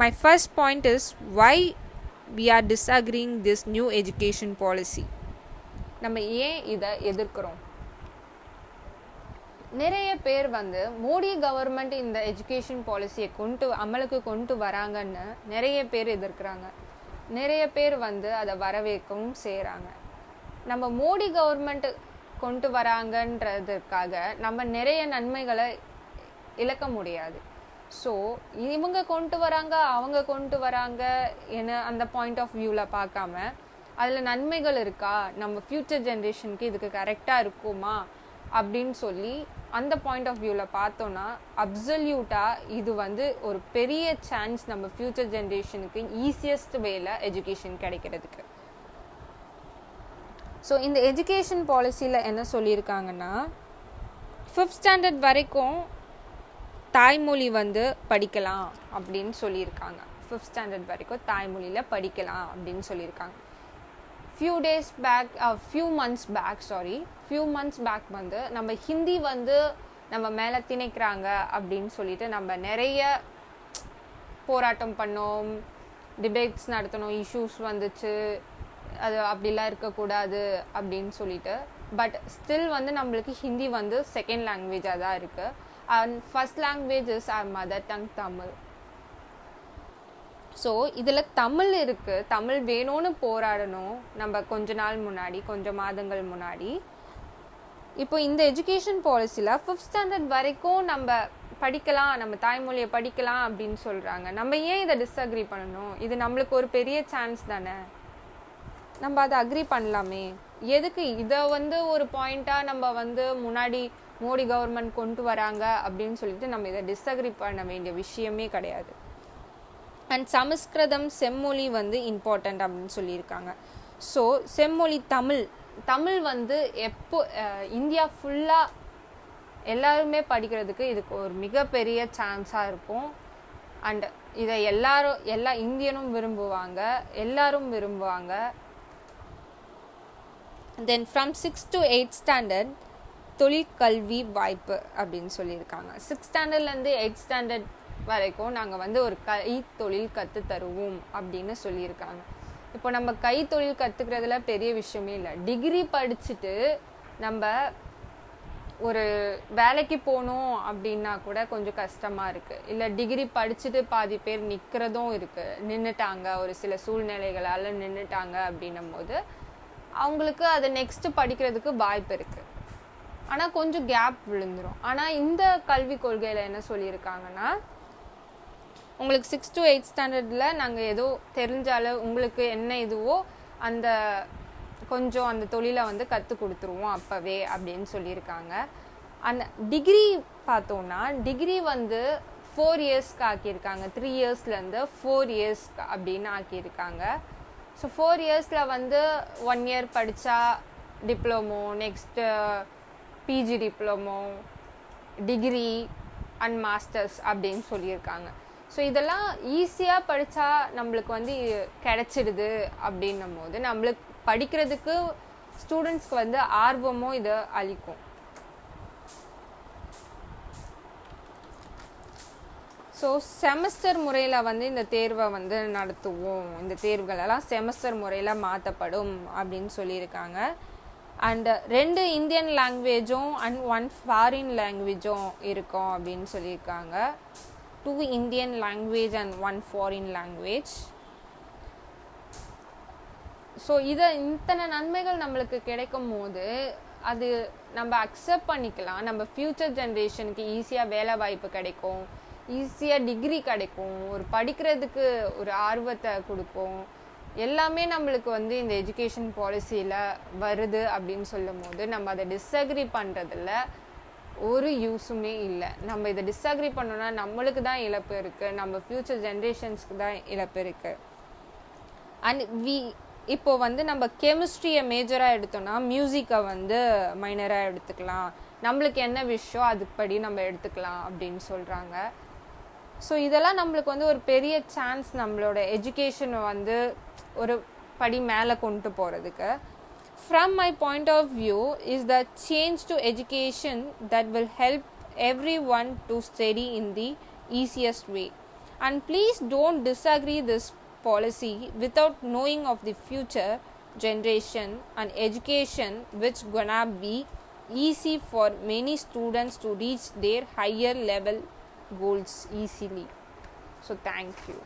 My first point is why we are disagreeing this new education policy. நம்ம ஏன் இதை எதிர்க்கிறோம்? நிறைய பேர் வந்து மோடி கவர்மெண்ட் இந்த எஜுகேஷன் பாலிசியை அமலுக்கு கொண்டு வராங்கன்னு நிறைய பேர் எதிர்க்கிறாங்க. நிறைய பேர் வந்து அதை வரவேற்கவும் செய்கிறாங்க. நம்ம மோடி கவர்மெண்ட் கொண்டு வராங்கன்றதுக்காக நம்ம நிறைய நன்மைகளை இழக்க முடியாது. ஸோ இவங்க கொண்டு வராங்க அவங்க கொண்டு வராங்க என அந்த பாயிண்ட் ஆஃப் வியூவில் பார்க்காம அதில் நன்மைகள் இருக்கா, நம்ம ஃப்யூச்சர் ஜென்ரேஷனுக்கு இதுக்கு கரெக்டாக இருக்குமா அப்படின்னு சொல்லி அந்த பாயிண்ட் ஆஃப் வியூவில் பார்த்தோன்னா அப்சல்யூட்டாக இது வந்து ஒரு பெரிய சான்ஸ் நம்ம ஃப்யூச்சர் ஜென்ரேஷனுக்கு ஈஸியஸ்ட் வேல எஜுகேஷன் கிடைக்கிறதுக்கு. ஸோ இந்த எஜுகேஷன் பாலிசியில் என்ன சொல்லியிருக்காங்கன்னா, 5th standard வரைக்கும் தாய்மொழி வந்து படிக்கலாம் அப்படின்னு சொல்லியிருக்காங்க. 5th standard வரைக்கும் தாய்மொழியில் படிக்கலாம் அப்படின்னு சொல்லியிருக்காங்க. ஃபியூ மந்த்ஸ் பேக் வந்து நம்ம ஹிந்தி வந்து நம்ம மேலே திணிக்கிறாங்க அப்படின்னு சொல்லிட்டு நம்ம நிறைய போராட்டம் பண்ணோம், டிபேட்ஸ் நடத்தணும், இஷ்யூஸ் வந்துச்சு, அது அப்படிலாம் இருக்கக்கூடாது அப்படின்னு சொல்லிட்டு. பட் ஸ்டில் வந்து நம்மளுக்கு ஹிந்தி வந்து 2nd language தான் இருக்குது. And 1st language is our mother tongue Tamil. So இதில் தமிழ் இருக்குது, தமிழ் வேணும்னு போராடணும். நம்ம கொஞ்ச நாள் முன்னாடி, கொஞ்சம் மாதங்கள் முன்னாடி இப்போ இந்த எஜுகேஷன் பாலிசியில் 5th standard வரைக்கும் நம்ம படிக்கலாம், நம்ம தாய்மொழியை படிக்கலாம் அப்படின்னு சொல்கிறாங்க. நம்ம ஏன் இதை டிஸ்அக்ரி பண்ணணும்? இது நம்மளுக்கு ஒரு பெரிய சான்ஸ் தானே, நம்ம அதை அக்ரி பண்ணலாமே. எதுக்கு இதை வந்து ஒரு பாயிண்ட்டாக நம்ம வந்து முன்னாடி மோடி கவர்மெண்ட் கொண்டு வராங்க அப்படின்னு சொல்லிட்டு நம்ம இதை டிஸ்அக்ரி பண்ண வேண்டிய விஷயமே கிடையாது. அண்ட் சமஸ்கிருதம் செம்மொழி வந்து இம்பார்ட்டண்ட் அப்படின்னு சொல்லியிருக்காங்க. ஸோ செம்மொழி தமிழ் வந்து எப்போ இந்தியா ஃபுல்லாக எல்லாருமே படிக்கிறதுக்கு இதுக்கு ஒரு மிகப்பெரிய சான்ஸாக இருக்கும். அண்ட் இதை எல்லா இந்தியனும் விரும்புவாங்க, எல்லாரும் விரும்புவாங்க. Then from 6th to 8th standard தொழிற்கல்வி வாய்ப்பு அப்படின்னு சொல்லியிருக்காங்க. 6th standardலேருந்து 8th standard வரைக்கும் நாங்கள் வந்து ஒரு கைத்தொழில் கற்று தருவோம் அப்படின்னு சொல்லியிருக்காங்க. இப்போ நம்ம கைத்தொழில் கற்றுக்கிறதுல பெரிய விஷயமே இல்லை. டிகிரி படிச்சுட்டு நம்ம ஒரு வேலைக்கு போகணும் அப்படின்னா கூட கொஞ்சம் கஷ்டமாக இருக்குது. இல்லை டிகிரி படிச்சுட்டு பாதி பேர் நிற்கிறதும் இருக்குது, நின்றுட்டாங்க, ஒரு சில சூழ்நிலைகளால் நின்றுட்டாங்க அப்படின்னும் போது அவங்களுக்கு அதை நெக்ஸ்ட்டு படிக்கிறதுக்கு வாய்ப்பு இருக்குது. ஆனால் கொஞ்சம் கேப் விழுந்துடும். ஆனால் இந்த கல்விக் கொள்கையில் என்ன சொல்லியிருக்காங்கன்னா, உங்களுக்கு 6th to 8th standardல நாங்கள் ஏதோ தெரிஞ்சால உங்களுக்கு என்ன இதுவோ அந்த கொஞ்சம் அந்த தொழிலை வந்து கற்றுக் கொடுத்துருவோம் அப்போவே அப்படின்னு சொல்லியிருக்காங்க. அந்த டிகிரி பார்த்தோன்னா டிகிரி வந்து 4 yearsக்கு ஆக்கியிருக்காங்க. 3 yearsலேருந்து 4 years அப்படின்னு ஆக்கியிருக்காங்க. ஸோ 4 yearஸில் வந்து 1 year படித்தா diploma, next PG diploma, degree and masters அப்படின்னு சொல்லியிருக்காங்க. ஸோ இதெல்லாம் ஈஸியாக படித்தா நம்மளுக்கு வந்து கிடைச்சிடுது அப்படின்னும் போது நம்மளுக்கு படிக்கிறதுக்கு ஸ்டூடெண்ட்ஸ்க்கு வந்து ஆர்வமும் இதை அளிக்கும். ஸோ செமஸ்டர் முறையில் வந்து இந்த தேர்வை வந்து நடத்துவோம், இந்த தேர்வுகளெல்லாம் செமஸ்டர் முறையில் மாற்றப்படும் அப்படின்னு சொல்லியிருக்காங்க. And 2 Indian language and 1 foreign language இருக்கும் அப்படின்னு சொல்லியிருக்காங்க. 2 Indian language and 1 foreign language. So இத்தனை நன்மைகள் நம்மளுக்கு கிடைக்கும் போது அது நம்ம அக்செப்ட் பண்ணிக்கலாம். நம்ம ஃப்யூச்சர் ஜென்ரேஷனுக்கு ஈஸியாக வேலை வாய்ப்பு கிடைக்கும், ஈஸியாக டிகிரி கிடைக்கும், ஒரு படிக்கிறதுக்கு ஒரு ஆர்வத்தை கொடுக்கும். எல்லாமே நம்மளுக்கு வந்து இந்த எஜுகேஷன் பாலிசியில் வருது அப்படின்னு சொல்லும் போது நம்ம அதை டிஸ்அக்ரி பண்ணுறதில்ல ஒரு யூஸுமே இல்லை. நம்ம இதை டிஸ்அக்ரி பண்ணோன்னா நம்மளுக்கு தான் இழப்பு இருக்குது, நம்ம ஃப்யூச்சர் ஜென்ரேஷன்ஸ்க்கு தான் இழப்பு இருக்குது. அண்ட் இப்போது வந்து நம்ம கெமிஸ்ட்ரியை மேஜராக எடுத்தோன்னா மியூசிக்கை வந்து மைனராக எடுத்துக்கலாம், நம்மளுக்கு என்ன விஷயம் அதுபடி நம்ம எடுத்துக்கலாம் அப்படின்னு சொல்கிறாங்க. ஸோ இதெல்லாம் நம்மளுக்கு வந்து ஒரு பெரிய சான்ஸ் நம்மளோட எஜுகேஷனை வந்து ஒரு படி மேலே கொண்டு போகிறதுக்கு. From my point of view is the change to education that will help everyone to study in the easiest way. And please don't disagree this policy without knowing of the future generation and education, which gonna be easy for many students to reach their higher level goals easily. So thank you.